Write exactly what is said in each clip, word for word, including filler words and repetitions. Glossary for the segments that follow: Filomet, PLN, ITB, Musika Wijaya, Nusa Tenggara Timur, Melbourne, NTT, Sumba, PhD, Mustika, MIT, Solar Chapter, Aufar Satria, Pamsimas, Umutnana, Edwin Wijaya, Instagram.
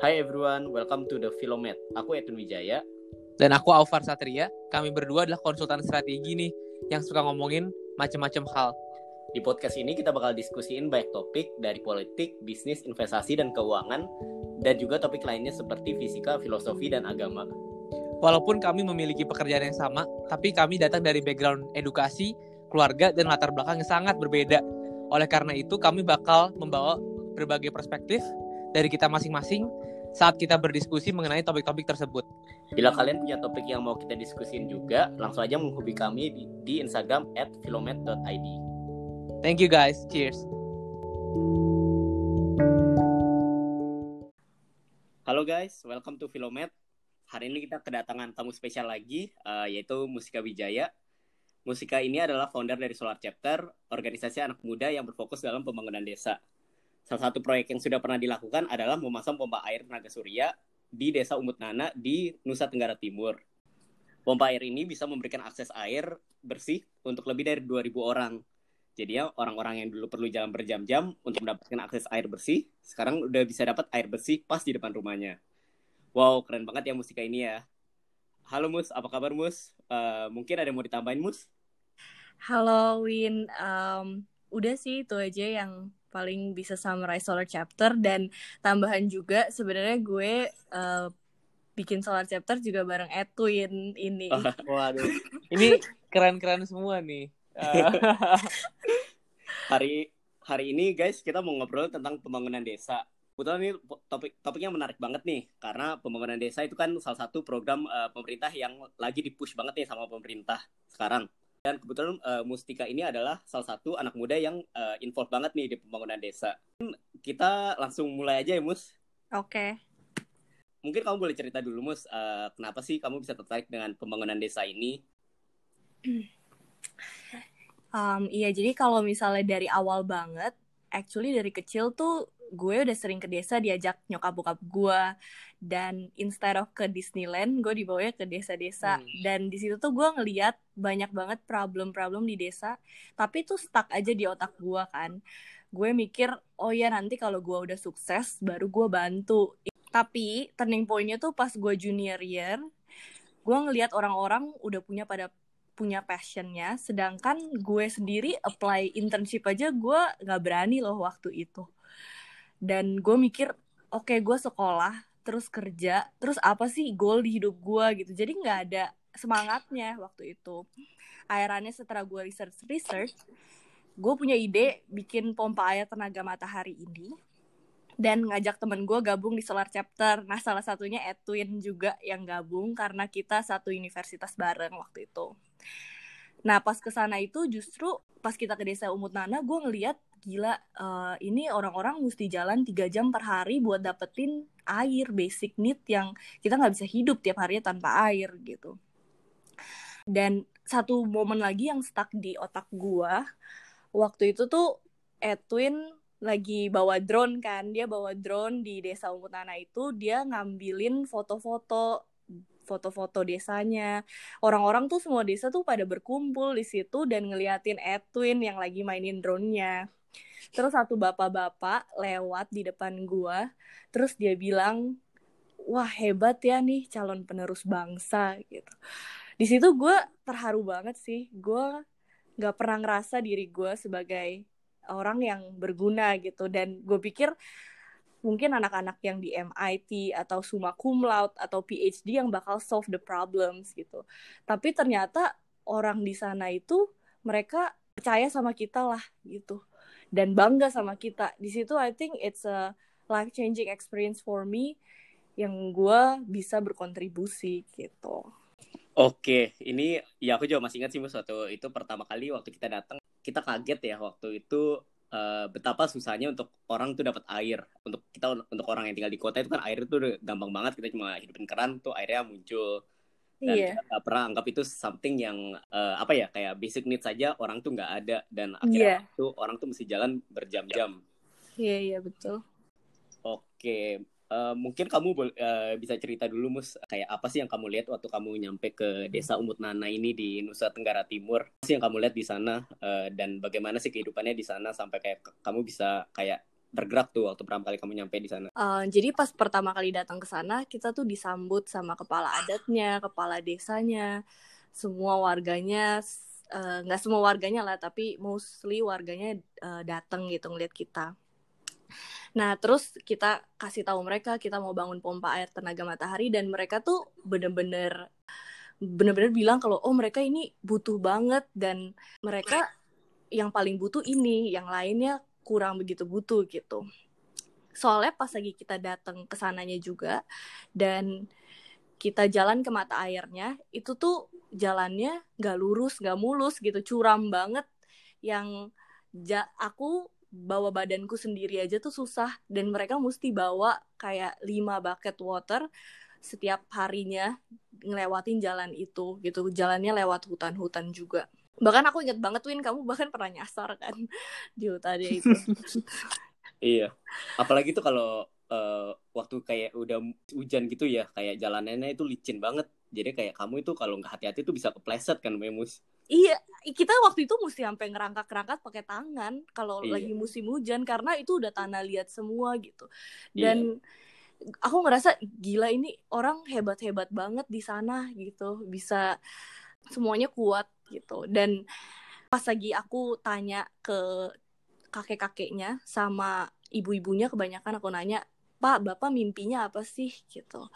Hi everyone, welcome to the Filomet. Aku Edwin Wijaya. Dan aku Aufar Satria. Kami berdua adalah konsultan strategi nih, yang suka ngomongin macam-macam hal. Di podcast ini kita bakal diskusiin banyak topik, dari politik, bisnis, investasi, dan keuangan. Dan juga topik lainnya seperti fisika, filosofi, dan agama. Walaupun kami memiliki pekerjaan yang sama, tapi kami datang dari background edukasi, keluarga, dan latar belakang yang sangat berbeda. Oleh karena itu kami bakal membawa berbagai perspektif dari kita masing-masing saat kita berdiskusi mengenai topik-topik tersebut. Bila kalian punya topik yang mau kita diskusin juga, langsung aja menghubungi kami di, di Instagram at filomet dot i d. Thank you guys, cheers. Halo guys, welcome to Filomet. Hari ini kita kedatangan tamu spesial lagi, uh, yaitu Musika Wijaya. Musika ini adalah founder dari Solar Chapter, organisasi anak muda yang berfokus dalam pembangunan desa. Salah satu proyek yang sudah pernah dilakukan adalah memasang pompa air tenaga surya di desa Umutnana di Nusa Tenggara Timur. Pompa air ini bisa memberikan akses air bersih untuk lebih dari dua ribu orang. Jadi ya, orang-orang yang dulu perlu jalan berjam-jam untuk mendapatkan akses air bersih, sekarang udah bisa dapat air bersih pas di depan rumahnya. Wow, keren banget ya Mustika ini ya. Halo Mus, apa kabar Mus? Uh, mungkin ada yang mau ditambahin Mus? Halo Win, um, udah sih itu aja yang paling bisa summarize Solar Chapter. Dan tambahan juga sebenarnya gue uh, bikin Solar Chapter juga bareng Edwin ini. Oh, waduh, ini keren-keren semua nih. Uh. hari hari ini guys kita mau ngobrol tentang pembangunan desa. Kebetulan ini topik topiknya menarik banget nih, karena pembangunan desa itu kan salah satu program uh, pemerintah yang lagi dipush banget nih sama pemerintah sekarang. Dan kebetulan uh, Mustika ini adalah salah satu anak muda yang uh, involved banget nih di pembangunan desa. Kita langsung mulai aja ya Mus. Oke. Okay. Mungkin kamu boleh cerita dulu Mus, uh, kenapa sih kamu bisa tertarik dengan pembangunan desa ini? Um, iya, jadi kalau misalnya dari awal banget, actually dari kecil tuh gue udah sering ke desa diajak nyokap bokap gue. Dan instead of ke Disneyland, gue dibawanya ke desa-desa. Hmm. Dan di situ tuh gue ngeliat banyak banget problem-problem di desa. Tapi tuh stuck aja di otak gue kan. Gue mikir, oh ya nanti kalau gue udah sukses, baru gue bantu. Tapi turning point-nya tuh pas gue junior year, gue ngeliat orang-orang udah punya pada punya passion-nya. Sedangkan gue sendiri apply internship aja gue gak berani loh waktu itu. Dan gue mikir, oke okay, gue sekolah, terus kerja, terus apa sih goal di hidup gue gitu. Jadi gak ada semangatnya waktu itu. Akhirnya setelah gue research-research, gue punya ide bikin pompa air tenaga matahari ini. Dan ngajak temen gue gabung di Solar Chapter. Nah salah satunya Edwin juga yang gabung karena kita satu universitas bareng waktu itu. Nah pas kesana itu justru pas kita ke desa Umutnana gue ngeliat, gila, uh, ini orang-orang mesti jalan tiga jam per hari buat dapetin air, basic need yang kita gak bisa hidup tiap harinya tanpa air gitu. Dan satu momen lagi yang stuck di otak gua, waktu itu tuh Edwin lagi bawa drone kan, dia bawa drone di desa Umutnana itu, dia ngambilin foto-foto foto-foto desanya. Orang-orang tuh semua desa tuh pada berkumpul di situ dan ngeliatin Edwin yang lagi mainin drone-nya. Terus satu bapak-bapak lewat di depan gua, terus dia bilang, "Wah, hebat ya nih calon penerus bangsa." gitu. Di situ gua terharu banget sih. Gua enggak pernah ngerasa diri gua sebagai orang yang berguna gitu, dan gua pikir mungkin anak-anak yang di M I T atau summa cum laude atau P H D yang bakal solve the problems gitu. Tapi ternyata orang di sana itu mereka percaya sama kita lah gitu. Dan bangga sama kita. Di situ I think it's a life-changing experience for me yang gue bisa berkontribusi gitu. Oke, ini ya aku juga masih ingat sih Mas, waktu itu pertama kali waktu kita datang kita kaget ya waktu itu. Uh, betapa susahnya untuk orang tuh dapat air. Untuk kita untuk orang yang tinggal di kota itu kan air itu gampang banget, kita cuma hidupin keran tuh airnya muncul. Dan yeah. Kita gak pernah anggap itu something yang uh, apa ya kayak basic need saja orang tuh nggak ada, dan akhirnya yeah. tuh orang tuh mesti jalan berjam-jam. Iya yeah, iya yeah, betul. Oke, okay. uh, mungkin kamu boleh, uh, bisa cerita dulu Mus, kayak apa sih yang kamu lihat waktu kamu nyampe ke desa Umutnana ini di Nusa Tenggara Timur? Apa sih yang kamu lihat di sana, uh, dan bagaimana sih kehidupannya di sana sampai kayak kamu bisa kayak bergerak tuh waktu pertama kali kamu nyampe di sana? Uh, jadi pas pertama kali datang ke sana, kita tuh disambut sama kepala adatnya, kepala desanya, semua warganya, nggak uh, semua warganya lah, tapi mostly warganya uh, datang gitu ngeliat kita. Nah terus kita kasih tahu mereka kita mau bangun pompa air tenaga matahari, dan mereka tuh bener-bener bener-bener bilang kalau oh mereka ini butuh banget, dan mereka yang paling butuh ini, yang lainnya kurang begitu butuh gitu. Soalnya pas lagi kita datang ke sananya juga, dan kita jalan ke mata airnya, itu tuh jalannya gak lurus, gak mulus gitu, curam banget, yang ja- aku bawa badanku sendiri aja tuh susah, dan mereka mesti bawa kayak lima bucket water setiap harinya ngelewatin jalan itu gitu. Jalannya lewat hutan-hutan juga. Bahkan aku ingat banget, Win, kamu bahkan pernah nyasar kan di hutannya itu. Iya. Apalagi tuh kalau uh, waktu kayak udah hujan gitu ya, kayak jalanannya itu licin banget. Jadi kayak kamu itu kalau nggak hati-hati tuh bisa kepleset kan, Memus. Iya, kita waktu itu mesti sampai ngerangkak-ngerangkak pakai tangan kalau iya. lagi musim hujan, karena itu udah tanah liat semua gitu. Dan iya. aku ngerasa gila, ini orang hebat-hebat banget di sana gitu, bisa semuanya kuat gitu. Dan pas lagi aku tanya ke kakek-kakeknya sama ibu-ibunya, kebanyakan aku nanya, "Pak, Bapak mimpinya apa sih?" gitu.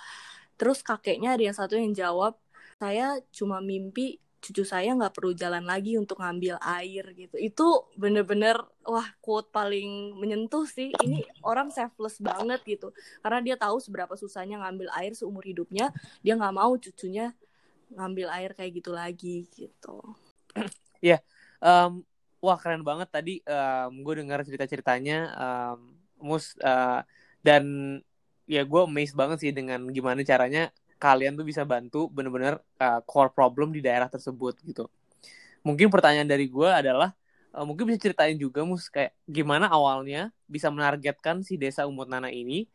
Terus kakeknya ada yang satu yang jawab, "Saya cuma mimpi cucu saya nggak perlu jalan lagi untuk ngambil air gitu." Itu bener-bener wah, quote paling menyentuh sih. Ini orang selfless banget gitu, karena dia tahu seberapa susahnya ngambil air seumur hidupnya, dia nggak mau cucunya ngambil air kayak gitu lagi gitu. Iya, yeah. um, wah keren banget tadi um, gue dengar cerita-ceritanya, um, Mus, uh, dan ya gue amazed banget sih dengan gimana caranya kalian tuh bisa bantu benar-benar uh, core problem di daerah tersebut gitu. Mungkin pertanyaan dari gue adalah, uh, mungkin bisa ceritain juga, Mus, kayak gimana awalnya bisa menargetkan si desa Umutnana ini,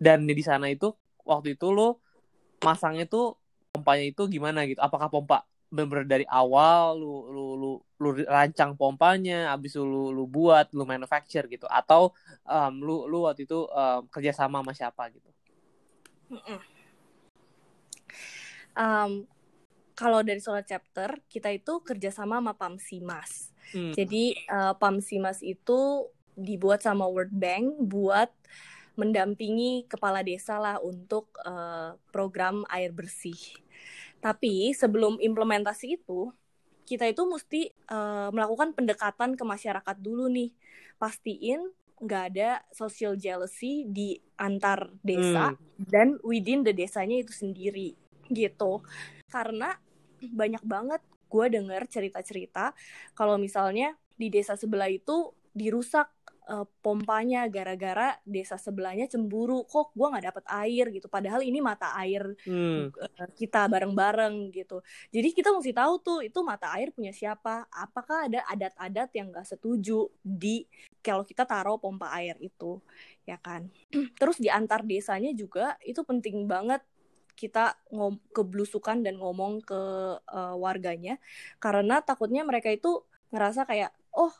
dan di sana itu waktu itu lo masangnya tuh pompanya itu gimana gitu? Apakah pompa benar-benar dari awal lu lu lu, lu rancang pompanya, abis itu lu lu buat, lu manufacture gitu, atau um, lu lu waktu itu um, kerjasama sama siapa gitu? Mm-mm. Um, kalau dari Solar Chapter, kita itu kerjasama sama Pamsimas. Hmm. Jadi uh, Pamsimas itu dibuat sama World Bank buat mendampingi kepala desa lah untuk uh, program air bersih. Tapi sebelum implementasi itu, kita itu mesti uh, melakukan pendekatan ke masyarakat dulu nih. Pastiin nggak ada social jealousy di antar desa hmm. dan within the desanya itu sendiri gitu. Karena banyak banget gue dengar cerita-cerita kalau misalnya di desa sebelah itu dirusak uh, pompanya gara-gara desa sebelahnya cemburu, kok gue nggak dapet air gitu, padahal ini mata air hmm. uh, kita bareng-bareng gitu. Jadi kita mesti tahu tuh itu mata air punya siapa, apakah ada adat-adat yang nggak setuju di kalau kita taruh pompa air itu, ya kan. Terus di antar desanya juga itu penting banget kita ngom- keblusukan dan ngomong ke uh, warganya, karena takutnya mereka itu ngerasa kayak, oh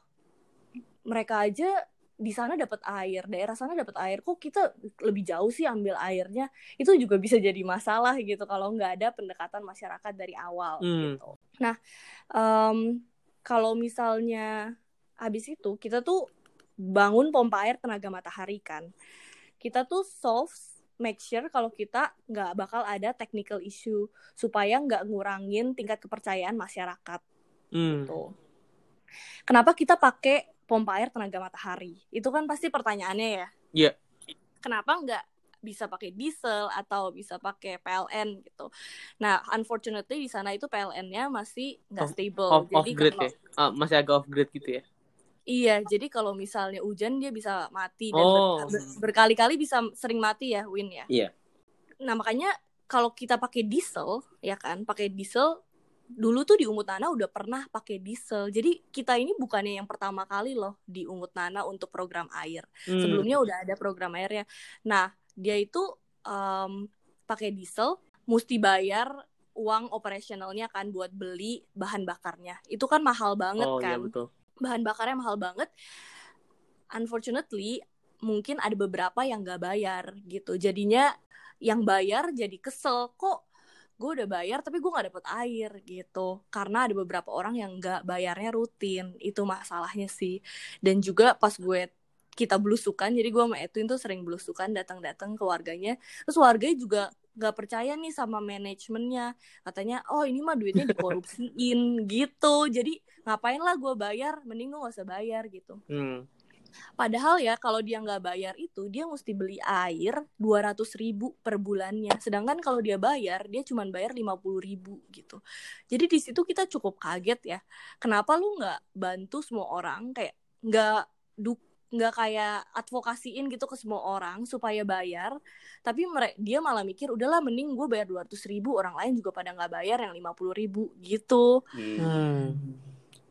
mereka aja di sana dapat air, daerah sana dapat air, kok kita lebih jauh sih ambil airnya. Itu juga bisa jadi masalah gitu kalau nggak ada pendekatan masyarakat dari awal hmm. gitu. Nah um, kalau misalnya abis itu kita tuh bangun pompa air tenaga matahari kan, kita tuh solve, make sure kalau kita nggak bakal ada technical issue, supaya nggak ngurangin tingkat kepercayaan masyarakat. Hmm. Gitu. Kenapa kita pakai pompa air tenaga matahari? Itu kan pasti pertanyaannya ya. Iya. Yeah. Kenapa nggak bisa pakai diesel atau bisa pakai P L N gitu? Nah, unfortunately di sana itu P L N-nya masih nggak stable. Off, off, jadi off grid kalau, ya? Uh, masih agak off grid gitu ya? Iya, jadi kalau misalnya hujan dia bisa mati, dan oh. ber- ber- berkali-kali bisa sering mati ya, Win ya. Iya. Nah makanya kalau kita pakai diesel, ya kan, pakai diesel dulu tuh di Umutnana udah pernah pakai diesel. Jadi kita ini bukannya yang pertama kali loh di Umutnana untuk program air. Hmm. Sebelumnya udah ada program airnya. Nah dia itu um, pakai diesel, mesti bayar uang operasionalnya kan buat beli bahan bakarnya. Itu kan mahal banget oh, kan. Oh iya betul. Bahan bakarnya mahal banget. Unfortunately, mungkin ada beberapa yang nggak bayar gitu. Jadinya yang bayar jadi kesel, kok gue udah bayar tapi gue nggak dapet air gitu. Karena ada beberapa orang yang nggak bayarnya rutin, itu masalahnya sih. Dan juga pas gue kita belusukan, jadi gue sama Edwin tuh sering belusukan, datang-datang ke warganya. Terus warganya juga nggak percaya nih sama manajemennya, katanya oh ini mah duitnya dikorupsiin gitu. Jadi ngapain lah gue bayar, mending gue nggak usah bayar gitu. Hmm. Padahal ya kalau dia nggak bayar itu dia mesti beli air dua ratus ribu per bulannya. Sedangkan kalau dia bayar, dia cuma bayar lima puluh ribu gitu. Jadi di situ kita cukup kaget ya. Kenapa lu nggak bantu semua orang, kayak nggak duk- nggak kayak advokasiin gitu ke semua orang supaya bayar, tapi mere- dia malah mikir udahlah mending gue bayar dua ratus ribu, orang lain juga pada nggak bayar yang lima puluh ribu gitu. Hmm.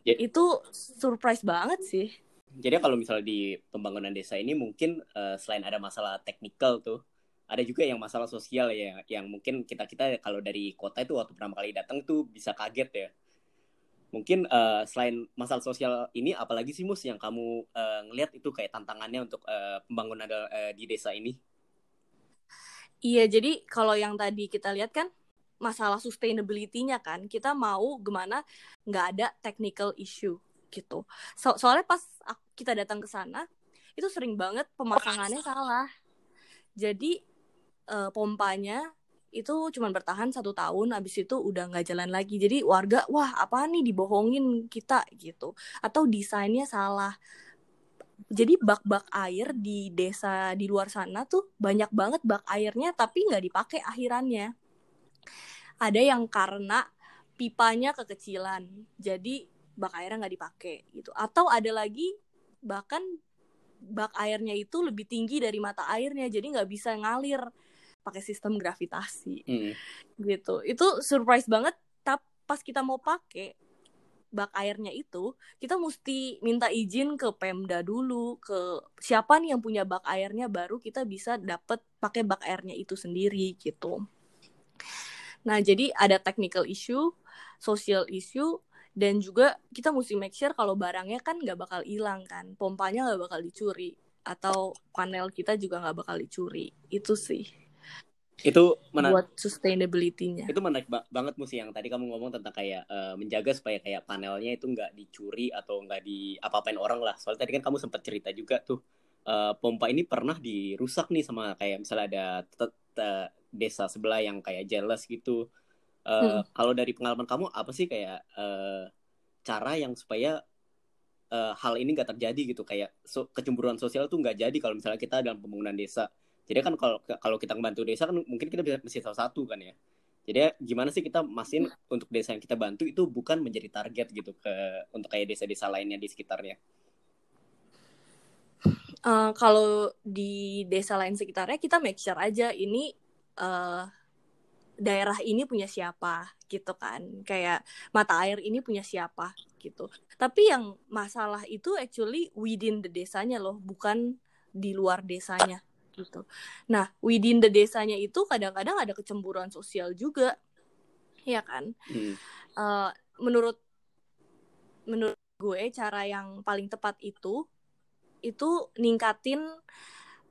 Jadi, itu surprise banget sih. Jadi kalau misalnya di pembangunan desa ini mungkin uh, selain ada masalah teknikal tuh, ada juga yang masalah sosial ya, yang mungkin kita-kita kalau dari kota itu waktu pertama kali datang tuh bisa kaget ya. Mungkin uh, selain masalah sosial ini, apalagi sih Mus yang kamu uh, ngelihat itu kayak tantangannya untuk uh, pembangunan uh, di desa ini? Iya, jadi kalau yang tadi kita lihat kan masalah sustainability-nya kan, kita mau gimana nggak ada technical issue gitu. So- soalnya pas kita datang ke sana, itu sering banget pemasangannya salah. Jadi uh, pompanya itu cuma bertahan satu tahun, abis itu udah nggak jalan lagi. Jadi warga, wah apa nih dibohongin kita gitu. Atau desainnya salah. Jadi bak-bak air di desa di luar sana tuh banyak banget bak airnya, tapi nggak dipakai akhirannya. Ada yang karena pipanya kekecilan, jadi bak airnya nggak dipakai gitu. Atau ada lagi bahkan bak airnya itu lebih tinggi dari mata airnya, jadi nggak bisa ngalir pakai sistem gravitasi. Mm. Gitu. Itu surprise banget. Tapi pas kita mau pakai bak airnya itu, kita mesti minta izin ke Pemda dulu, ke siapa nih yang punya bak airnya, baru kita bisa dapat pakai bak airnya itu sendiri gitu. Nah, jadi ada technical issue, social issue, dan juga kita mesti make sure kalau barangnya kan enggak bakal hilang kan. Pompanya enggak bakal dicuri atau panel kita juga enggak bakal dicuri. Itu sih. Itu menar- buat sustainability-nya. Itu menarik ba- banget Musi yang tadi kamu ngomong tentang kayak uh, menjaga supaya kayak panelnya itu nggak dicuri atau nggak di apa-apain orang lah. Soalnya tadi kan kamu sempat cerita juga tuh uh, pompa ini pernah dirusak nih sama kayak misalnya ada tet- tet- desa sebelah yang kayak jealous gitu. Uh, hmm. Kalau dari pengalaman kamu apa sih kayak uh, cara yang supaya uh, hal ini nggak terjadi gitu, kayak so- kecemburuan sosial tuh nggak jadi kalau misalnya kita dalam pembangunan desa. Jadi kan kalau kalau kita membantu desa kan mungkin kita bisa mesti satu-satu kan ya. Jadi gimana sih kita masin untuk desa yang kita bantu itu bukan menjadi target gitu ke untuk kayak desa-desa lainnya di sekitarnya. Uh, kalau di desa lain sekitarnya kita make sure aja ini uh, daerah ini punya siapa gitu kan. Kayak mata air ini punya siapa gitu. Tapi yang masalah itu actually within the desanya loh, bukan di luar desanya. Gitu. Nah, within the desanya itu kadang-kadang ada kecemburuan sosial juga, ya kan? Hmm. Uh, menurut menurut gue cara yang paling tepat itu itu ningkatin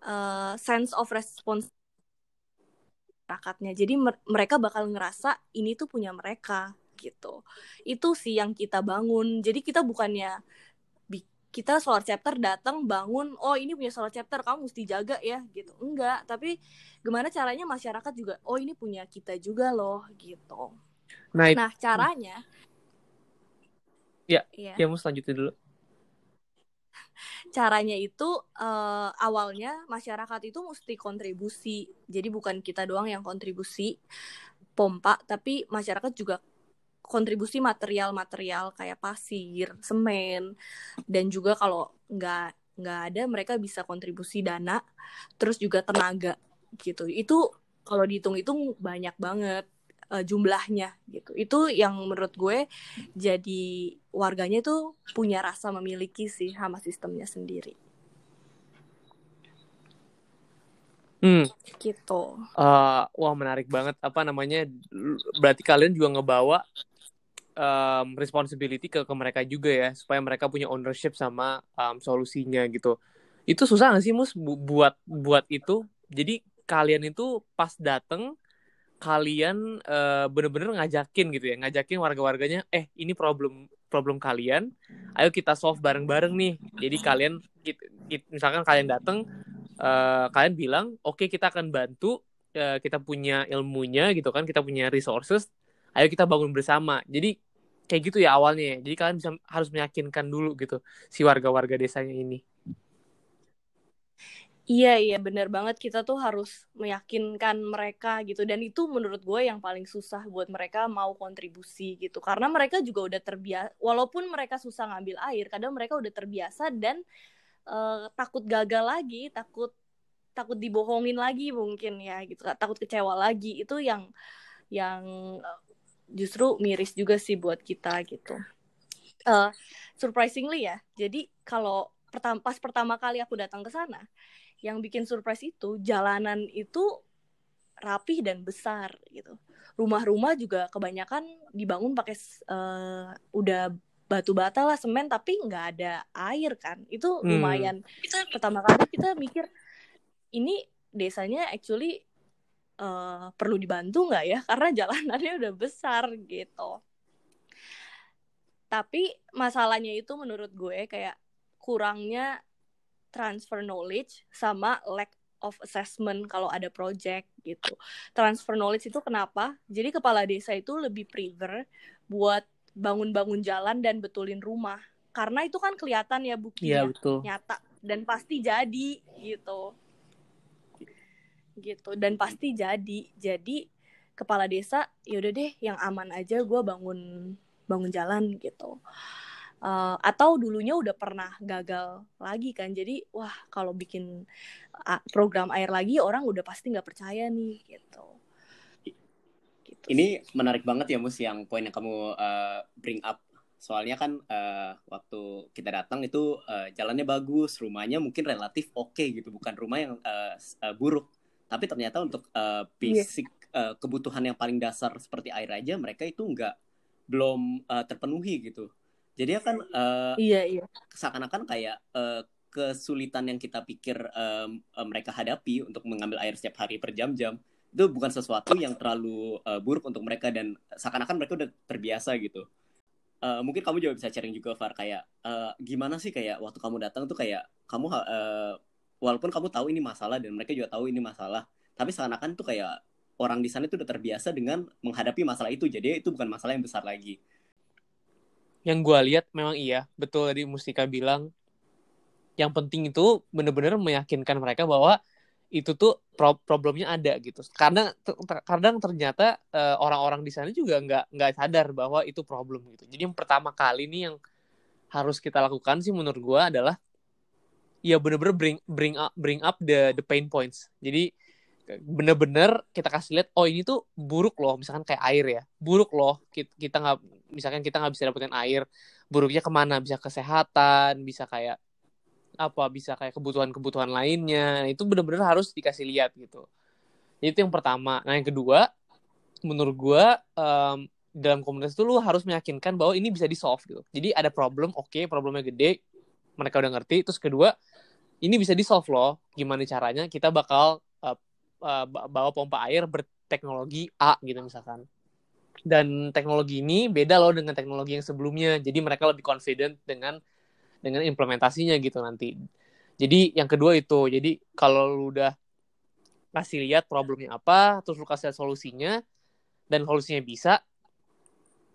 uh, sense of responsibility masyarakatnya. Jadi mer- mereka bakal ngerasa ini tuh punya mereka gitu. Itu sih yang kita bangun. Jadi kita bukannya kita Solar Chapter datang bangun, oh ini punya Solar Chapter, kamu mesti jaga ya gitu. Enggak, tapi gimana caranya masyarakat juga, oh ini punya kita juga loh gitu. Nah, nah caranya ya, ya, ya Mus lanjutin dulu. Caranya itu uh, awalnya masyarakat itu mesti kontribusi. Jadi bukan kita doang yang kontribusi pompa, tapi masyarakat juga kontribusi material-material kayak pasir, semen, dan juga kalau nggak nggak ada mereka bisa kontribusi dana, terus juga tenaga gitu. Itu kalau dihitung-hitung banyak banget uh, jumlahnya gitu. Itu yang menurut gue jadi warganya tuh punya rasa memiliki sih sama sistemnya sendiri. Hmm. Gitu. Uh, wah menarik banget. Apa namanya? Berarti kalian juga ngebawa Um, responsibility ke, ke mereka juga ya, supaya mereka punya ownership sama um, solusinya gitu. Itu susah nggak sih Mus bu- buat buat itu? Jadi kalian itu pas dateng kalian uh, bener-bener ngajakin gitu ya, ngajakin warga-warganya, eh ini problem problem kalian, ayo kita solve bareng-bareng nih. Jadi kalian, kita, kita, misalkan kalian datang, uh, kalian bilang, oke okay, kita akan bantu, uh, kita punya ilmunya gitu kan, kita punya resources, ayo kita bangun bersama. Jadi kayak gitu ya awalnya. Jadi kalian bisa, harus meyakinkan dulu gitu si warga-warga desanya ini. Iya, iya benar banget, kita tuh harus meyakinkan mereka gitu. Dan itu menurut gue yang paling susah buat mereka mau kontribusi gitu. Karena mereka juga udah terbiasa, walaupun mereka susah ngambil air, kadang mereka udah terbiasa dan uh, takut gagal lagi, takut takut dibohongin lagi mungkin ya gitu. Takut kecewa lagi, itu yang yang justru miris juga sih buat kita gitu. Uh, surprisingly ya, jadi kalau pertama, pas pertama kali aku datang ke sana, yang bikin surprise itu jalanan itu rapih dan besar gitu. Rumah-rumah juga kebanyakan dibangun pakai uh, udah batu bata lah, semen, tapi nggak ada air kan. Itu lumayan. Hmm. Kita pertama kali kita mikir ini desanya actually uh, perlu dibantu nggak ya? Karena jalanannya udah besar gitu. Tapi masalahnya itu menurut gue kayak kurangnya transfer knowledge sama lack of assessment kalau ada project gitu. Transfer knowledge itu kenapa? Jadi kepala desa itu lebih prefer buat bangun-bangun jalan dan betulin rumah. Karena itu kan kelihatan ya buktinya, ya, nyata dan pasti jadi gitu. Gitu dan pasti jadi. Jadi kepala desa yaudah deh yang aman aja gue bangun bangun jalan gitu. Uh, atau dulunya udah pernah gagal lagi kan, jadi wah kalau bikin program air lagi orang udah pasti nggak percaya nih gitu. Gitu ini sih. Menarik banget ya Mus yang poin yang kamu uh, bring up, soalnya kan uh, waktu kita datang itu uh, jalannya bagus, rumahnya mungkin relatif oke okay, gitu, bukan rumah yang uh, uh, buruk, tapi ternyata untuk uh, basic yeah. uh, kebutuhan yang paling dasar seperti air aja mereka itu nggak belum uh, terpenuhi gitu. Jadi kan uh, iya, iya. seakan-akan kayak uh, kesulitan yang kita pikir um, mereka hadapi untuk mengambil air setiap hari per jam-jam itu bukan sesuatu yang terlalu uh, buruk untuk mereka dan seakan-akan mereka udah terbiasa gitu. Uh, mungkin kamu juga bisa sharing juga Far kayak uh, gimana sih kayak waktu kamu datang tuh kayak kamu uh, walaupun kamu tahu ini masalah dan mereka juga tahu ini masalah, tapi seakan-akan tuh kayak orang di sana tuh udah terbiasa dengan menghadapi masalah itu, jadi itu bukan masalah yang besar lagi. Yang gue lihat memang iya, betul tadi Mustika bilang, yang penting itu benar-benar meyakinkan mereka bahwa itu tuh pro- problemnya ada gitu. Karena ter- kadang ternyata uh, orang-orang di sana juga nggak nggak sadar bahwa itu problem gitu. Jadi yang pertama kali nih yang harus kita lakukan sih menurut gue adalah ya benar-benar bring bring up bring up the the pain points. Jadi bener-bener kita kasih lihat, oh ini tuh buruk loh, misalkan kayak air ya, buruk loh, kita nggak, misalkan kita nggak bisa dapetin air, buruknya kemana, bisa kesehatan, bisa kayak apa, bisa kayak kebutuhan-kebutuhan lainnya, itu bener-bener harus dikasih lihat gitu. Jadi itu yang pertama. Nah yang kedua, menurut gue um, dalam komunitas itu lu harus meyakinkan bahwa ini bisa di solve gitu. Jadi ada problem, oke, okay, problemnya gede, mereka udah ngerti. Terus kedua, ini bisa di solve loh, gimana caranya, kita bakal uh, bawa pompa air berteknologi A gitu misalkan. Dan teknologi ini beda loh dengan teknologi yang sebelumnya. Jadi mereka lebih confident dengan dengan implementasinya gitu nanti. Jadi yang kedua itu. Jadi kalau lu udah kasih lihat problemnya apa, terus lu kasih lihat solusinya dan solusinya bisa,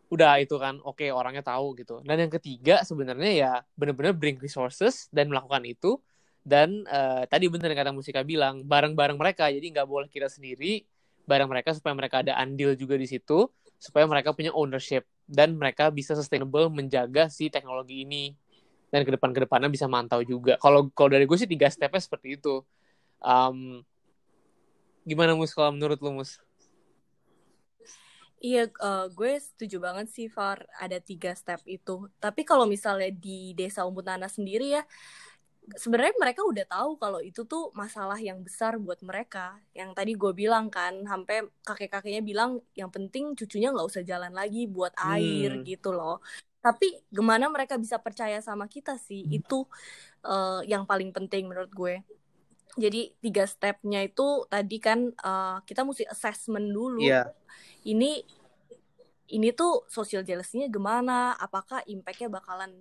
udah itu kan oke, orangnya tahu gitu. Dan yang ketiga sebenarnya ya benar-benar bring resources dan melakukan itu. Dan uh, tadi bener kata Musika bilang, bareng-bareng mereka, jadi nggak boleh kita sendiri, bareng mereka supaya mereka ada andil juga di situ, supaya mereka punya ownership, dan mereka bisa sustainable menjaga si teknologi ini, dan ke depan-kedepannya bisa mantau juga. Kalau kalau dari gue sih tiga stepnya seperti itu. Um, gimana Mus, kalau menurut lu Mus? Iya, uh, gue setuju banget sih Far, ada tiga step itu. Tapi kalau misalnya di desa Umutnana sendiri ya, sebenarnya mereka udah tahu kalau itu tuh masalah yang besar buat mereka. Yang tadi gue bilang kan, sampai kakek-kakeknya bilang yang penting cucunya nggak usah jalan lagi buat air hmm. gitu loh. Tapi gimana mereka bisa percaya sama kita sih, itu uh, yang paling penting menurut gue. Jadi tiga stepnya itu tadi kan uh, kita mesti assessment dulu. Yeah. Ini ini tuh social jealousy-nya gimana? Apakah impact-nya bakalan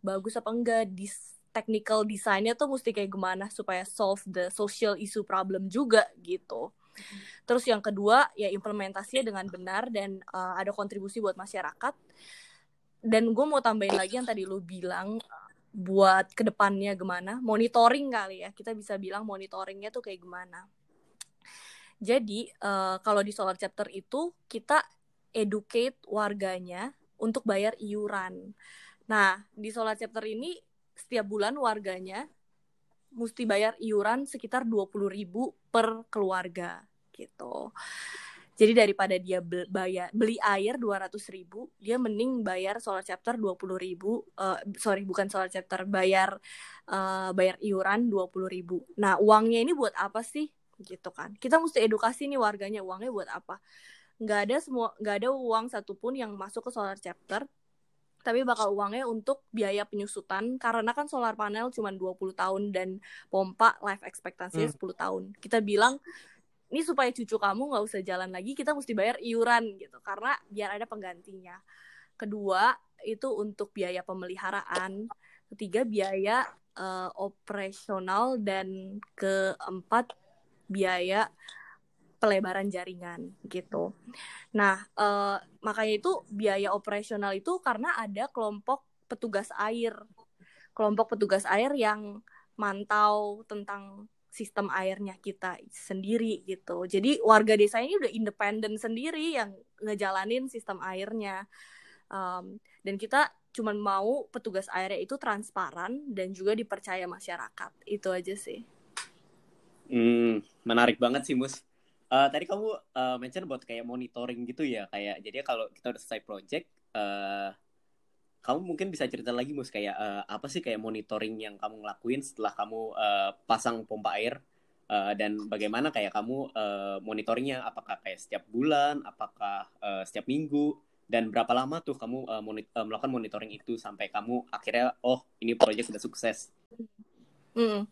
bagus apa enggak? Di technical design-nya tuh mesti kayak gimana supaya solve the social issue problem juga gitu. Terus yang kedua ya implementasinya dengan benar dan uh, ada kontribusi buat masyarakat. Dan gue mau tambahin lagi yang tadi lu bilang. Buat kedepannya gimana, monitoring kali ya, kita bisa bilang monitoringnya tuh kayak gimana. Jadi uh, kalau di Solar Chapter itu kita educate warganya untuk bayar iuran. Nah di Solar Chapter ini setiap bulan warganya mesti bayar iuran sekitar dua puluh ribu per keluarga gitu. Jadi daripada dia be- bayar, beli air dua ratus ribu, dia mending bayar Solar Chapter dua puluh ribu, uh, sorry bukan Solar Chapter, bayar uh, bayar iuran dua puluh ribu. Nah uangnya ini buat apa sih? Gitu kan. Kita mesti edukasi nih warganya, uangnya buat apa. Gak ada semua, gak ada uang satupun yang masuk ke Solar Chapter, tapi bakal uangnya untuk biaya penyusutan, karena kan solar panel cuma dua puluh tahun dan pompa life expectancy-nya hmm. sepuluh tahun. Kita bilang, ini supaya cucu kamu nggak usah jalan lagi, kita mesti bayar iuran gitu, karena biar ada penggantinya. Kedua itu untuk biaya pemeliharaan. Ketiga biaya uh, operasional, dan keempat biaya pelebaran jaringan gitu. Nah uh, makanya itu biaya operasional itu karena ada kelompok petugas air, kelompok petugas air yang mantau tentang sistem airnya kita sendiri gitu. Jadi warga desa ini udah independen sendiri yang ngejalanin sistem airnya. Um, dan kita cuma mau petugas airnya itu transparan dan juga dipercaya masyarakat. Itu aja sih. Hmm, menarik banget sih Mus. Uh, tadi kamu uh, mention buat kayak monitoring gitu ya, kayak jadi kalau kita udah selesai project. Uh, Kamu mungkin bisa cerita lagi Mus, kayak uh, apa sih kayak monitoring yang kamu ngelakuin setelah kamu uh, pasang pompa air, uh, dan bagaimana kayak kamu uh, monitoringnya, apakah kayak setiap bulan, apakah uh, setiap minggu, dan berapa lama tuh kamu uh, monit- uh, melakukan monitoring itu sampai kamu akhirnya oh ini proyek sudah sukses. Mm.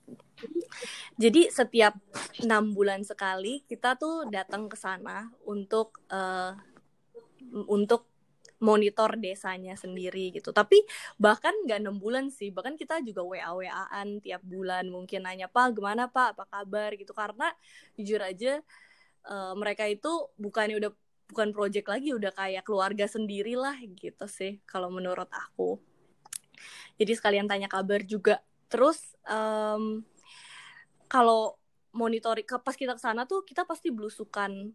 Jadi setiap enam bulan sekali kita tuh datang ke sana untuk uh, untuk monitor desanya sendiri gitu. Tapi bahkan gak enam bulan sih, bahkan kita juga W A W A-an tiap bulan, mungkin nanya Pak gimana Pak, apa kabar gitu. Karena jujur aja uh, mereka itu bukannya udah bukan project lagi, udah kayak keluarga sendirilah gitu sih kalau menurut aku. Jadi sekalian tanya kabar juga. Terus um, kalau monitoring pas kita kesana tuh kita pasti belusukan.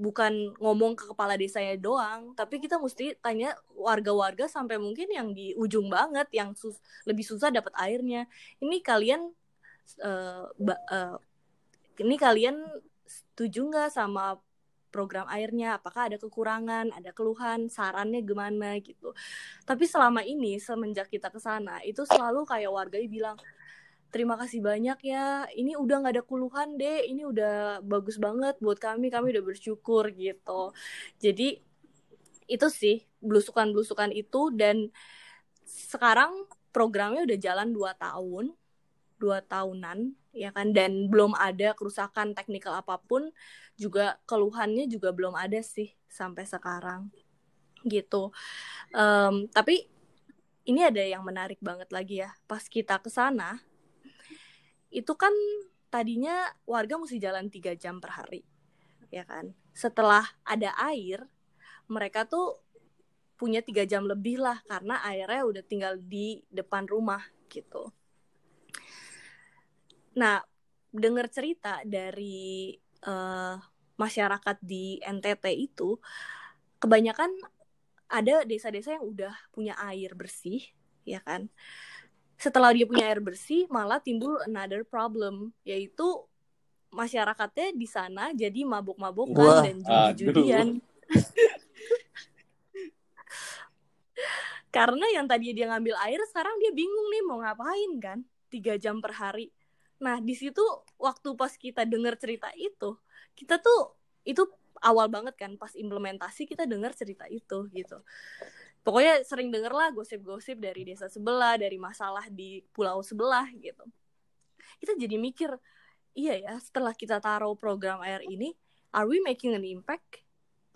Bukan ngomong ke kepala desanya doang, tapi kita mesti tanya warga-warga sampai mungkin yang di ujung banget, yang sus- lebih susah dapat airnya. Ini kalian, uh, ba- uh, ini kalian setuju nggak sama program airnya? Apakah ada kekurangan, ada keluhan, sarannya gimana gitu? Tapi selama ini semenjak kita kesana itu selalu kayak warganya bilang, terima kasih banyak ya, ini udah gak ada keluhan deh, ini udah bagus banget buat kami, kami udah bersyukur gitu. Jadi itu sih, belusukan-belusukan itu. Dan sekarang programnya udah jalan dua tahun, dua tahunan ya kan, dan belum ada kerusakan teknikal apapun, juga keluhannya juga belum ada sih sampai sekarang gitu. Um, tapi ini ada yang menarik banget lagi ya, pas kita kesana itu kan tadinya warga mesti jalan tiga jam per hari, ya kan? Setelah ada air, mereka tuh punya tiga jam lebih lah, karena airnya udah tinggal di depan rumah, gitu. Nah, dengar cerita dari uh, masyarakat di N T T itu, kebanyakan ada desa-desa yang udah punya air bersih, ya kan? Setelah dia punya air bersih, malah timbul another problem, yaitu masyarakatnya di sana jadi mabuk-mabukan. Wah, dan judi-judian. Karena yang tadi dia ngambil air, sekarang dia bingung nih mau ngapain kan, tiga jam per hari. Nah, di situ waktu pas kita dengar cerita itu, kita tuh, itu awal banget kan, pas implementasi kita dengar cerita itu gitu. pokoknya sering denger lah gosip-gosip dari desa sebelah, dari masalah di pulau sebelah gitu. Kita jadi mikir, iya ya, setelah kita taruh program air ini, are we making an impact?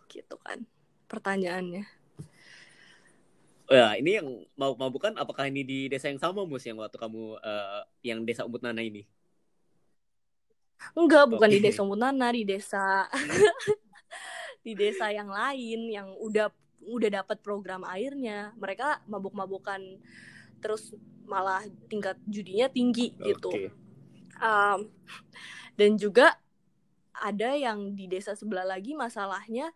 Gitu kan pertanyaannya. Oh ya, ini yang mau mau bukan, apakah ini di desa yang sama, Mus, yang waktu kamu uh, yang desa Umutnana ini? Enggak, bukan okay. Di desa Umutnana, di desa di desa yang lain yang udah udah dapat program airnya. Mereka mabuk-mabukan terus malah tingkat judinya tinggi gitu. Okay. Um, dan juga ada yang di desa sebelah lagi masalahnya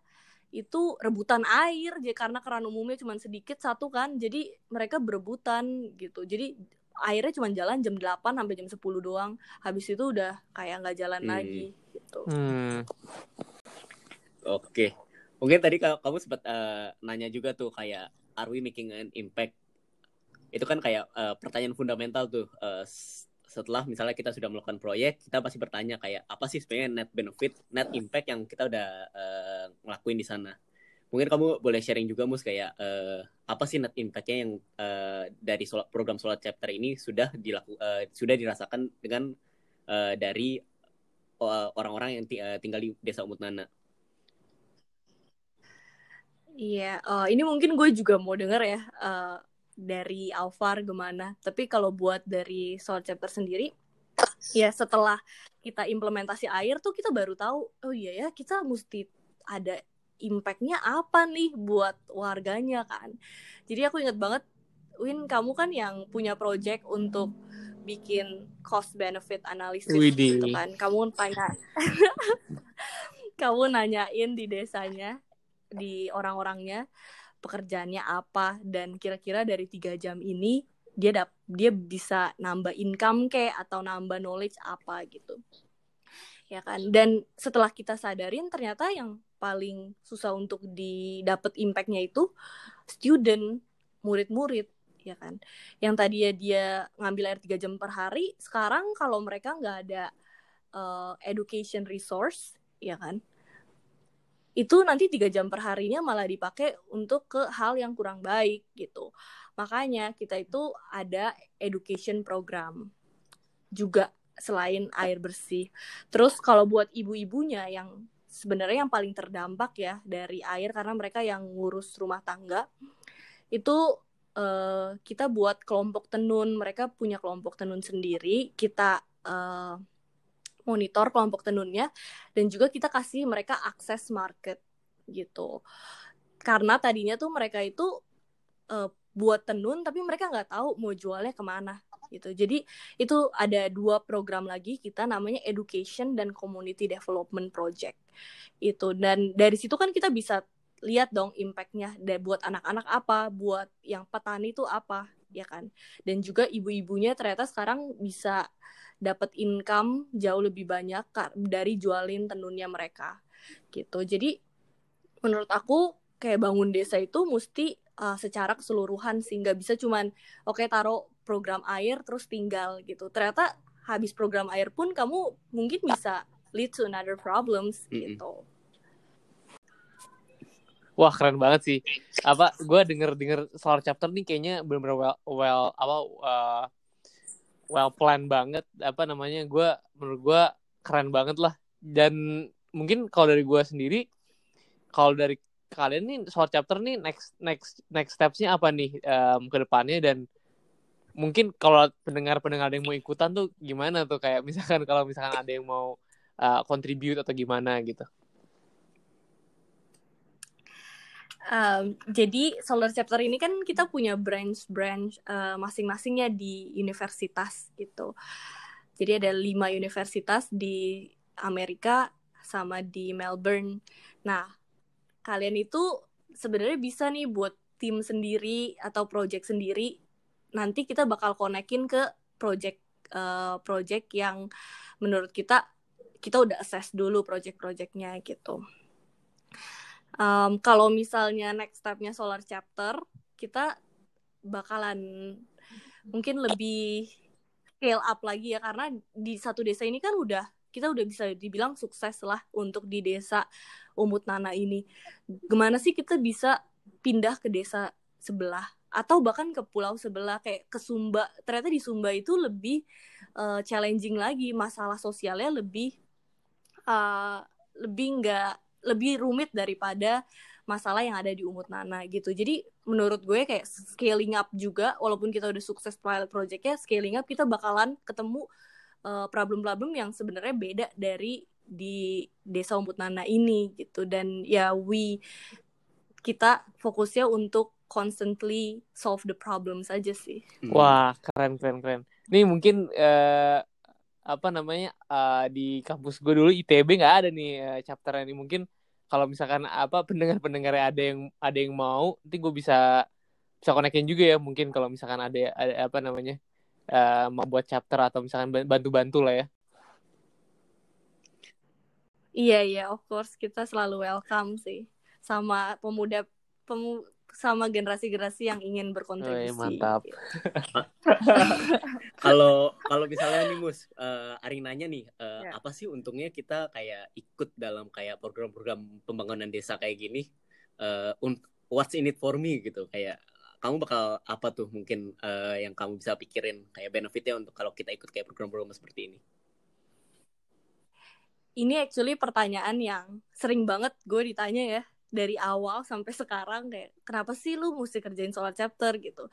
itu rebutan air, jadi karena keran umumnya cuma sedikit satu kan, jadi mereka berebutan gitu. Jadi airnya cuma jalan jam delapan sampai jam sepuluh doang, habis itu udah kayak nggak jalan hmm. lagi gitu. Hmm. Oke, okay. Mungkin tadi kamu sempat uh, nanya juga tuh kayak are we making an impact? Itu kan kayak uh, pertanyaan fundamental tuh. Uh, setelah misalnya kita sudah melakukan proyek, kita pasti bertanya kayak apa sih sebenarnya net benefit, net impact yang kita udah uh, ngelakuin di sana. Mungkin kamu boleh sharing juga, Mus, kayak uh, apa sih net impact-nya yang uh, dari solar, program Solar Chapter ini sudah dilaku, uh, sudah dirasakan dengan uh, dari uh, orang-orang yang t- uh, tinggal di desa Umutnana. Iya, yeah, uh, ini mungkin gue juga mau dengar ya. Uh... dari Aufar gimana, tapi kalau buat dari Solar Chapter sendiri ya, setelah kita implementasi air tuh kita baru tahu, oh iya ya, kita mesti ada impact-nya apa nih buat warganya kan. Jadi aku ingat banget, Win, kamu kan yang punya project untuk bikin cost benefit analysis gitu kan. Kamu tanya kamu nanyain di desanya, di orang-orangnya pekerjaannya apa, dan kira-kira dari tiga jam ini dia dap- dia bisa nambah income kayak atau nambah knowledge apa gitu. Ya kan? Dan setelah kita sadarin ternyata yang paling susah untuk didapat impact-nya itu student, murid-murid, ya kan. Yang tadinya dia ngambil air tiga jam per hari, sekarang kalau mereka enggak ada uh, education resource, ya kan, itu nanti tiga jam per harinya malah dipakai untuk ke hal yang kurang baik gitu. Makanya kita itu ada education program juga selain air bersih. Terus kalau buat ibu-ibunya yang sebenarnya yang paling terdampak ya dari air, karena mereka yang ngurus rumah tangga, itu eh, kita buat kelompok tenun. Mereka punya kelompok tenun sendiri, kita eh, monitor kelompok tenunnya, dan juga kita kasih mereka akses market gitu. Karena tadinya tuh mereka itu uh, buat tenun, tapi mereka nggak tahu mau jualnya kemana gitu. Jadi itu ada dua program lagi kita, namanya Education dan Community Development Project itu. Dan dari situ kan kita bisa lihat dong impact-nya, buat anak-anak apa, buat yang petani itu apa, ya kan. Dan juga ibu-ibunya ternyata sekarang bisa dapat income jauh lebih banyak dari jualin tenunnya mereka gitu. Jadi menurut aku kayak bangun desa itu mesti uh, secara keseluruhan sih, nggak bisa cuman oke okay, taruh program air terus tinggal gitu. Ternyata habis program air pun kamu mungkin bisa lead to another problems gitu. Wah, keren banget sih. Apa gue denger-denger Solar Chapter nih kayaknya benar-benar well, well apa uh, well plan banget, apa namanya, gue menurut gue keren banget lah. Dan mungkin kalau dari gue sendiri, kalau dari kalian nih Solar Chapter nih next next next stepsnya apa nih um, ke depannya, dan mungkin kalau pendengar-pendengar yang mau ikutan tuh gimana tuh, kayak misalkan kalau misalkan ada yang mau uh, contribute atau gimana gitu. Um, jadi Solar Chapter ini kan kita punya branch-branch uh, masing-masingnya di universitas gitu. Jadi ada lima universitas di Amerika sama di Melbourne. Nah, kalian itu sebenarnya bisa nih buat tim sendiri atau project sendiri. Nanti kita bakal konekin ke project uh, project yang menurut kita kita udah assess dulu project-projectnya gitu. Um, kalau misalnya next step-nya Solar Chapter, kita bakalan mungkin lebih scale up lagi ya, karena di satu desa ini kan udah, kita udah bisa dibilang sukses lah untuk di desa Umutnana ini. Gimana sih kita bisa pindah ke desa sebelah atau bahkan ke pulau sebelah kayak ke Sumba. Ternyata di Sumba itu lebih uh, challenging lagi, masalah sosialnya lebih uh, lebih enggak lebih rumit daripada masalah yang ada di Umutnana gitu. Jadi menurut gue kayak scaling up juga, walaupun kita udah sukses pilot project-nya, scaling up kita bakalan ketemu uh, problem-problem yang sebenarnya beda dari di desa Umutnana ini gitu. Dan ya we kita fokusnya untuk constantly solve the problem saja sih. Wah, keren keren keren. Nih mungkin uh, apa namanya uh, di kampus gue dulu I T B nggak ada nih uh, chapternya nih. Mungkin kalau misalkan apa pendengar-pendengarnya ada yang ada yang mau, nanti gue bisa bisa konekin juga ya. Mungkin kalau misalkan ada, ada apa namanya uh, mau buat chapter atau misalkan bantu-bantu lah ya. Iya iya, of course kita selalu welcome sih sama pemuda pemu, sama generasi-generasi yang ingin berkontribusi. Oh, ya, mantap. Kalau kalau misalnya nih Mus, uh, Ari nanya nih, uh, ya. apa sih untungnya kita kayak ikut dalam kayak program-program pembangunan desa kayak gini? Uh, what's in it for me gitu? Kayak kamu bakal apa tuh mungkin uh, yang kamu bisa pikirin kayak benefitnya untuk kalau kita ikut kayak program-program seperti ini? Ini actually pertanyaan yang sering banget gue ditanya ya. Dari awal sampai sekarang kayak, kenapa sih lu mesti kerjain Solar Chapter gitu.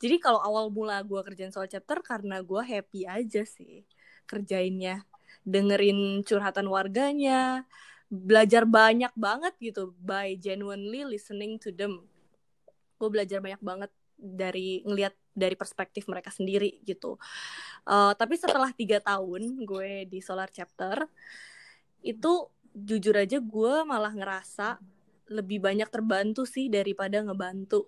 Jadi kalau awal mula gue kerjain Solar Chapter karena gue happy aja sih kerjainnya. Dengerin curhatan warganya, belajar banyak banget gitu. By genuinely listening to them. Gue belajar banyak banget dari ngelihat dari perspektif mereka sendiri gitu. Uh, tapi setelah tiga tahun gue di Solar Chapter, itu jujur aja gue malah ngerasa lebih banyak terbantu sih daripada ngebantu.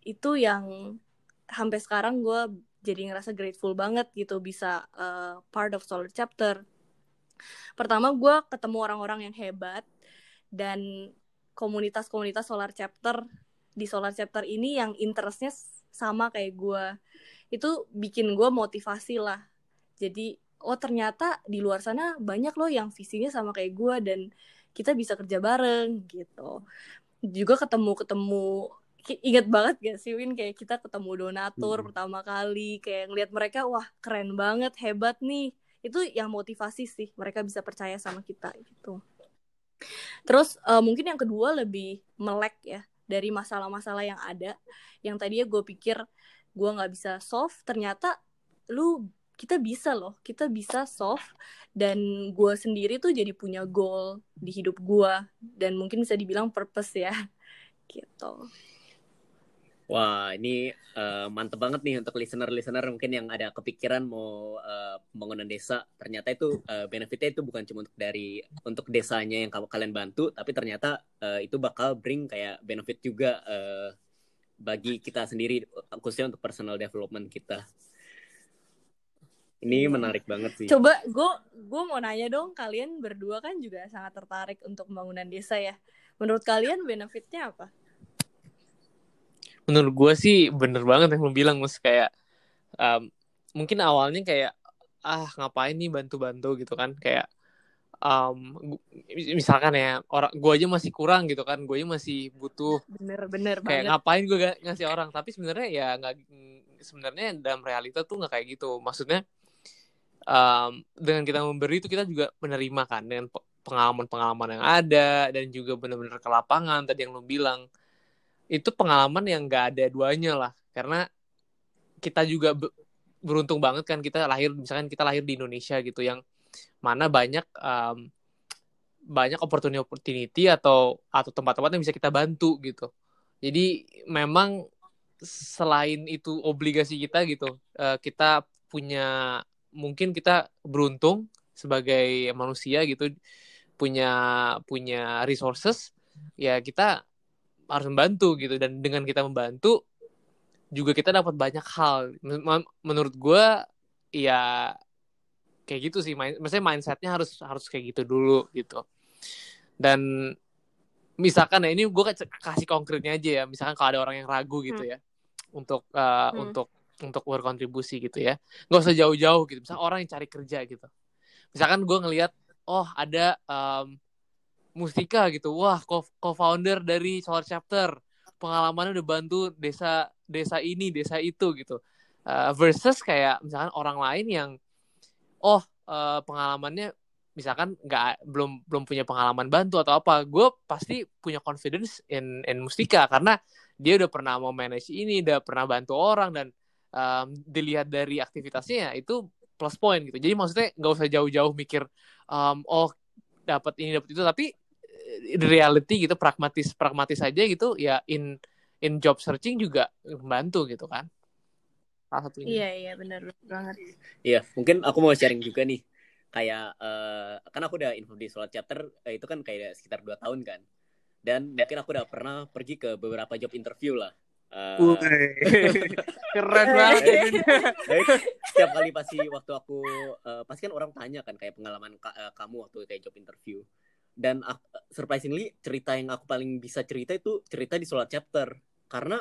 Itu yang sampai sekarang gue jadi ngerasa grateful banget gitu bisa uh, part of Solar Chapter. Pertama gue ketemu orang-orang yang hebat, dan komunitas-komunitas Solar Chapter di Solar Chapter ini yang interestnya sama kayak gue. Itu bikin gue motivasi lah. Jadi oh ternyata di luar sana banyak loh yang visinya sama kayak gue dan kita bisa kerja bareng gitu. Juga ketemu-ketemu, ingat banget gak sih Win, kayak kita ketemu donatur hmm. pertama kali, kayak ngeliat mereka, wah keren banget, hebat nih. Itu yang motivasi sih, mereka bisa percaya sama kita gitu. Terus uh, mungkin yang kedua lebih melek ya, dari masalah-masalah yang ada, yang tadinya gue pikir gue gak bisa solve, ternyata lu kita bisa loh, kita bisa solve. Dan gue sendiri tuh jadi punya goal di hidup gue, dan mungkin bisa dibilang purpose ya gitu. Wah ini uh, mantep banget nih untuk listener-listener mungkin yang ada kepikiran mau uh, pembangunan desa. Ternyata itu uh, benefitnya itu bukan cuma untuk dari untuk desanya yang kalian bantu, tapi ternyata uh, itu bakal bring kayak benefit juga uh, bagi kita sendiri, khususnya untuk personal development kita. Ini menarik banget sih. Coba gue gue mau nanya dong, kalian berdua kan juga sangat tertarik untuk pembangunan desa ya. Menurut kalian benefitnya apa? Menurut gue sih bener banget yang lu bilang Mus, kayak um, mungkin awalnya kayak ah ngapain nih bantu-bantu gitu kan, kayak um, misalkan ya orang gue aja masih kurang gitu kan, gue aja masih butuh. Bener-bener kayak banget. Ngapain gue g- ngasih orang, tapi sebenarnya ya nggak, sebenarnya dalam realita tuh nggak kayak gitu. Maksudnya Um, dengan kita memberi itu kita juga menerima kan, dengan pengalaman-pengalaman yang ada, dan juga benar-benar ke lapangan tadi yang lu bilang. Itu pengalaman yang gak ada duanya lah, karena kita juga beruntung banget kan, kita lahir, misalkan kita lahir di Indonesia gitu, yang mana banyak um, banyak opportunity-opportunity atau atau tempat-tempat yang bisa kita bantu gitu. Jadi memang selain itu obligasi kita gitu, uh, kita punya, mungkin kita beruntung sebagai manusia gitu, punya punya resources ya, kita harus membantu gitu. Dan dengan kita membantu juga kita dapat banyak hal. Menurut gue ya kayak gitu sih, maksudnya mindsetnya harus harus kayak gitu dulu gitu. Dan misalkan ya ini gue kasih konkretnya aja ya, misalkan kalau ada orang yang ragu gitu ya hmm. untuk uh, hmm. untuk untuk berkontribusi gitu ya, nggak usah jauh-jauh gitu. Misalkan orang yang cari kerja gitu, misalkan gue ngelihat oh ada um, Mustika gitu, wah co-founder dari Solar Chapter, pengalamannya udah bantu desa desa ini, desa itu gitu. Uh, versus kayak misalkan orang lain yang oh uh, pengalamannya misalkan nggak belum belum punya pengalaman bantu atau apa, gue pasti punya confidence in in Mustika karena dia udah pernah mau manage ini, udah pernah bantu orang, dan um, dilihat dari aktivitasnya itu plus point gitu. Jadi maksudnya nggak usah jauh-jauh mikir um, oh dapat ini dapat itu, tapi reality gitu, pragmatis pragmatis aja gitu ya, in in job searching juga membantu gitu kan. Iya iya benar banget. Iya, mungkin aku mau sharing juga nih. Kayak uh, kan aku udah info di Solar Chapter itu kan kayak sekitar dua tahun kan. Dan mungkin aku udah pernah pergi ke beberapa job interview lah. Uh, Keren banget. Setiap kali pasti waktu aku uh, pasti kan orang tanya kan kayak pengalaman ka- uh, kamu waktu kayak job interview. Dan uh, surprisingly cerita yang aku paling bisa cerita itu cerita di Solar Chapter, karena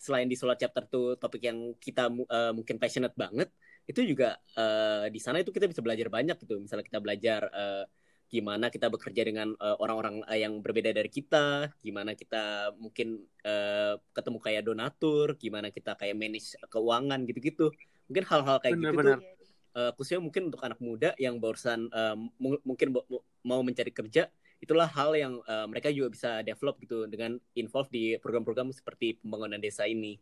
selain di Solar Chapter tuh topik yang kita uh, mungkin passionate banget, itu juga uh, di sana itu kita bisa belajar banyak gitu. Misalnya kita belajar uh, gimana kita bekerja dengan uh, orang-orang uh, yang berbeda dari kita, gimana kita mungkin uh, ketemu kayak donatur, gimana kita kayak manage keuangan gitu-gitu. Mungkin hal-hal kayak bener, gitu bener. Tuh, uh, khususnya mungkin untuk anak muda yang barusan uh, m- mungkin b- mau mencari kerja, itulah hal yang uh, mereka juga bisa develop gitu dengan involve di program-program seperti pembangunan desa ini.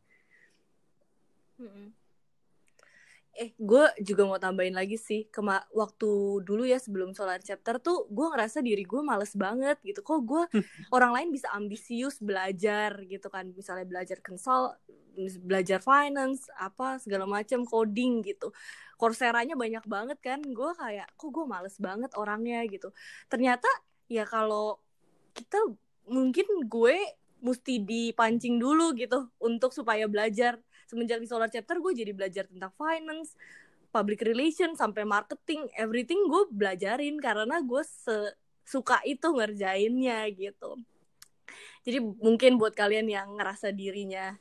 Eh, gue juga mau tambahin lagi sih. Kema- waktu dulu ya sebelum Solar Chapter tuh gue ngerasa diri gue males banget gitu. Kok gue orang lain bisa ambisius belajar gitu kan, misalnya belajar konsol, belajar finance, apa segala macam coding gitu. Coursera-nya banyak banget kan. Gue kayak kok gue males banget orangnya gitu. Ternyata ya kalau kita mungkin gue mesti dipancing dulu gitu untuk supaya belajar. Semenjak di Solar Chapter gue jadi belajar tentang finance, public relation, sampai marketing, everything gue belajarin karena gue suka itu ngerjainnya gitu. Jadi mungkin buat kalian yang ngerasa dirinya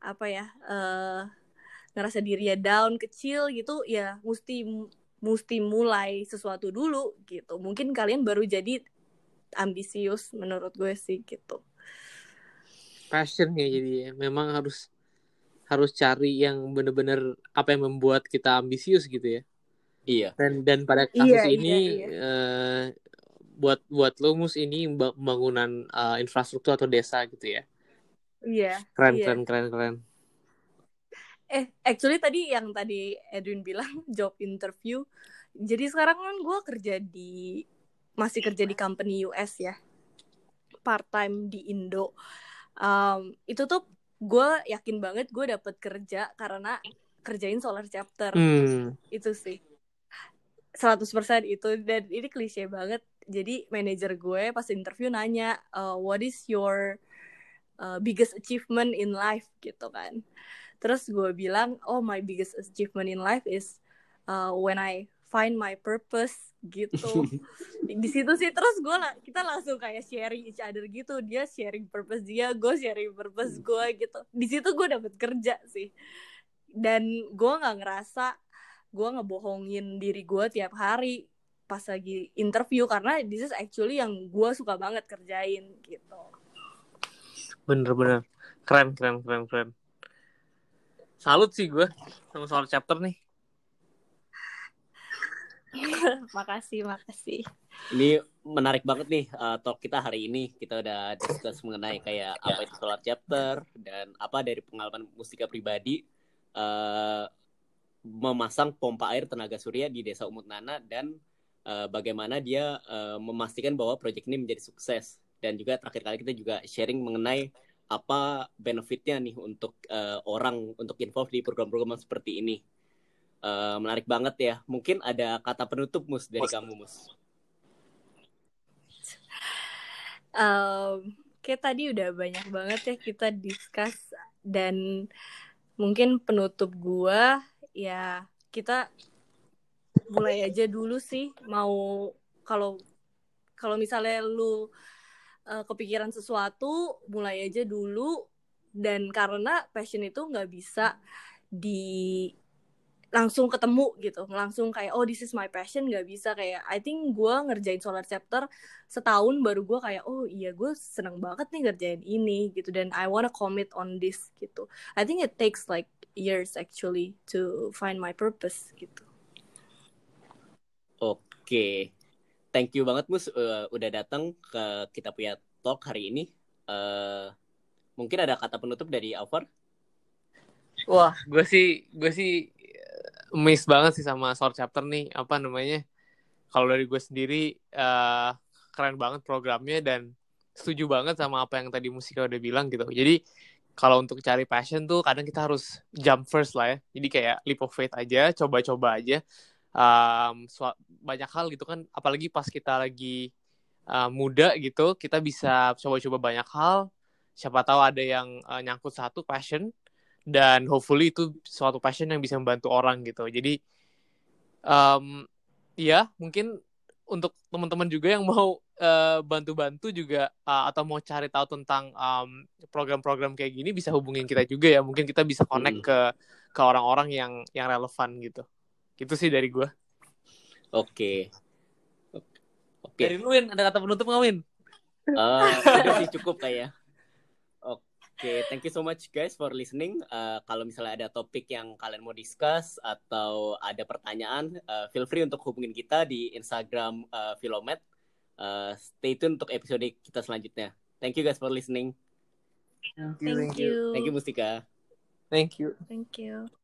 apa ya, uh, ngerasa dirinya down, kecil gitu, ya mesti mesti mulai sesuatu dulu gitu. Mungkin kalian baru jadi ambisius, menurut gue sih gitu. Passionnya jadi ya, memang harus harus cari yang benar-benar apa yang membuat kita ambisius gitu ya. Iya. Dan dan pada kasus iya, ini iya, iya. Uh, buat buat Lumus ini pembangunan uh, infrastruktur atau desa gitu ya. Iya. Keren iya. keren keren keren. Eh, actually tadi yang tadi Edwin bilang job interview. Jadi sekarang kan gue kerja di masih kerja di company U S ya, part time di Indo. Um, itu tuh gue yakin banget gue dapet kerja karena kerjain Solar Chapter. Hmm. Itu sih seratus persen itu. Dan ini klise banget. Jadi manajer gue pas interview nanya uh, what is your uh, biggest achievement in life gitu kan. Terus gue bilang, oh my biggest achievement in life is uh, when I find my purpose gitu. Di situ sih terus gue la- kita langsung kayak sharing each other gitu. Dia sharing purpose dia, gue sharing purpose gue gitu. Di situ gue dapet kerja sih. Dan gue nggak ngerasa gue ngebohongin diri gue tiap hari pas lagi interview karena this is actually yang gue suka banget kerjain gitu. Bener-bener keren keren keren keren. Salut sih gue sama Solar Chapter nih. Makasih, makasih. Ini menarik banget nih uh, talk kita hari ini. Kita udah discuss mengenai kayak apa itu Solar Chapter dan apa dari pengalaman Mustika pribadi uh, memasang pompa air tenaga surya di Desa Umutnana dan uh, bagaimana dia uh, memastikan bahwa proyek ini menjadi sukses. Dan juga terakhir kali kita juga sharing mengenai apa benefitnya nih untuk uh, orang untuk involve di program-program seperti ini. Uh, menarik banget ya. Mungkin ada kata penutup Mus dari Post. kamu Mus. Um, kayak tadi udah banyak banget ya kita discuss, dan mungkin penutup gua ya kita mulai aja dulu sih. Mau kalau kalau misalnya lu kepikiran sesuatu, mulai aja dulu. Dan karena passion itu gak bisa di langsung ketemu gitu, langsung kayak oh this is my passion, nggak bisa. Kayak I think gue ngerjain Solar Chapter setahun baru gue kayak oh iya gue seneng banget nih ngerjain ini gitu, dan I wanna commit on this gitu. I think it takes like years actually to find my purpose gitu. Oke, okay. Thank you banget Mus uh, udah datang ke kita punya talk hari ini. Uh, mungkin ada kata penutup dari Aufar? Wah, gue sih gue sih miss banget sih sama Solar Chapter nih, apa namanya? Kalau dari gue sendiri uh, keren banget programnya dan setuju banget sama apa yang tadi Musika udah bilang gitu. Jadi kalau untuk cari passion tuh kadang kita harus jump first lah ya. Jadi kayak leap of faith aja, coba-coba aja. Um, su- banyak hal gitu kan, apalagi pas kita lagi uh, muda gitu, kita bisa coba-coba banyak hal. Siapa tahu ada yang uh, nyangkut satu passion. Dan hopefully itu suatu passion yang bisa membantu orang gitu. Jadi um, ya mungkin untuk teman-teman juga yang mau uh, bantu-bantu juga uh, atau mau cari tahu tentang um, program-program kayak gini bisa hubungin kita juga ya. Mungkin kita bisa connect hmm. ke ke orang-orang yang yang relevan gitu. Itu sih dari gue. Oke. Oke. Dari lu Win, ada kata penutup nggak Win? Uh, udah sih cukup kayak. Oke, okay, thank you so much guys for listening. Uh, kalau misalnya ada topik yang kalian mau discuss atau ada pertanyaan, uh, feel free untuk hubungin kita di Instagram uh, Filomet. Uh, stay tune untuk episode kita selanjutnya. Thank you guys for listening. Thank you. Thank you, thank you Mustika. Thank you. Thank you.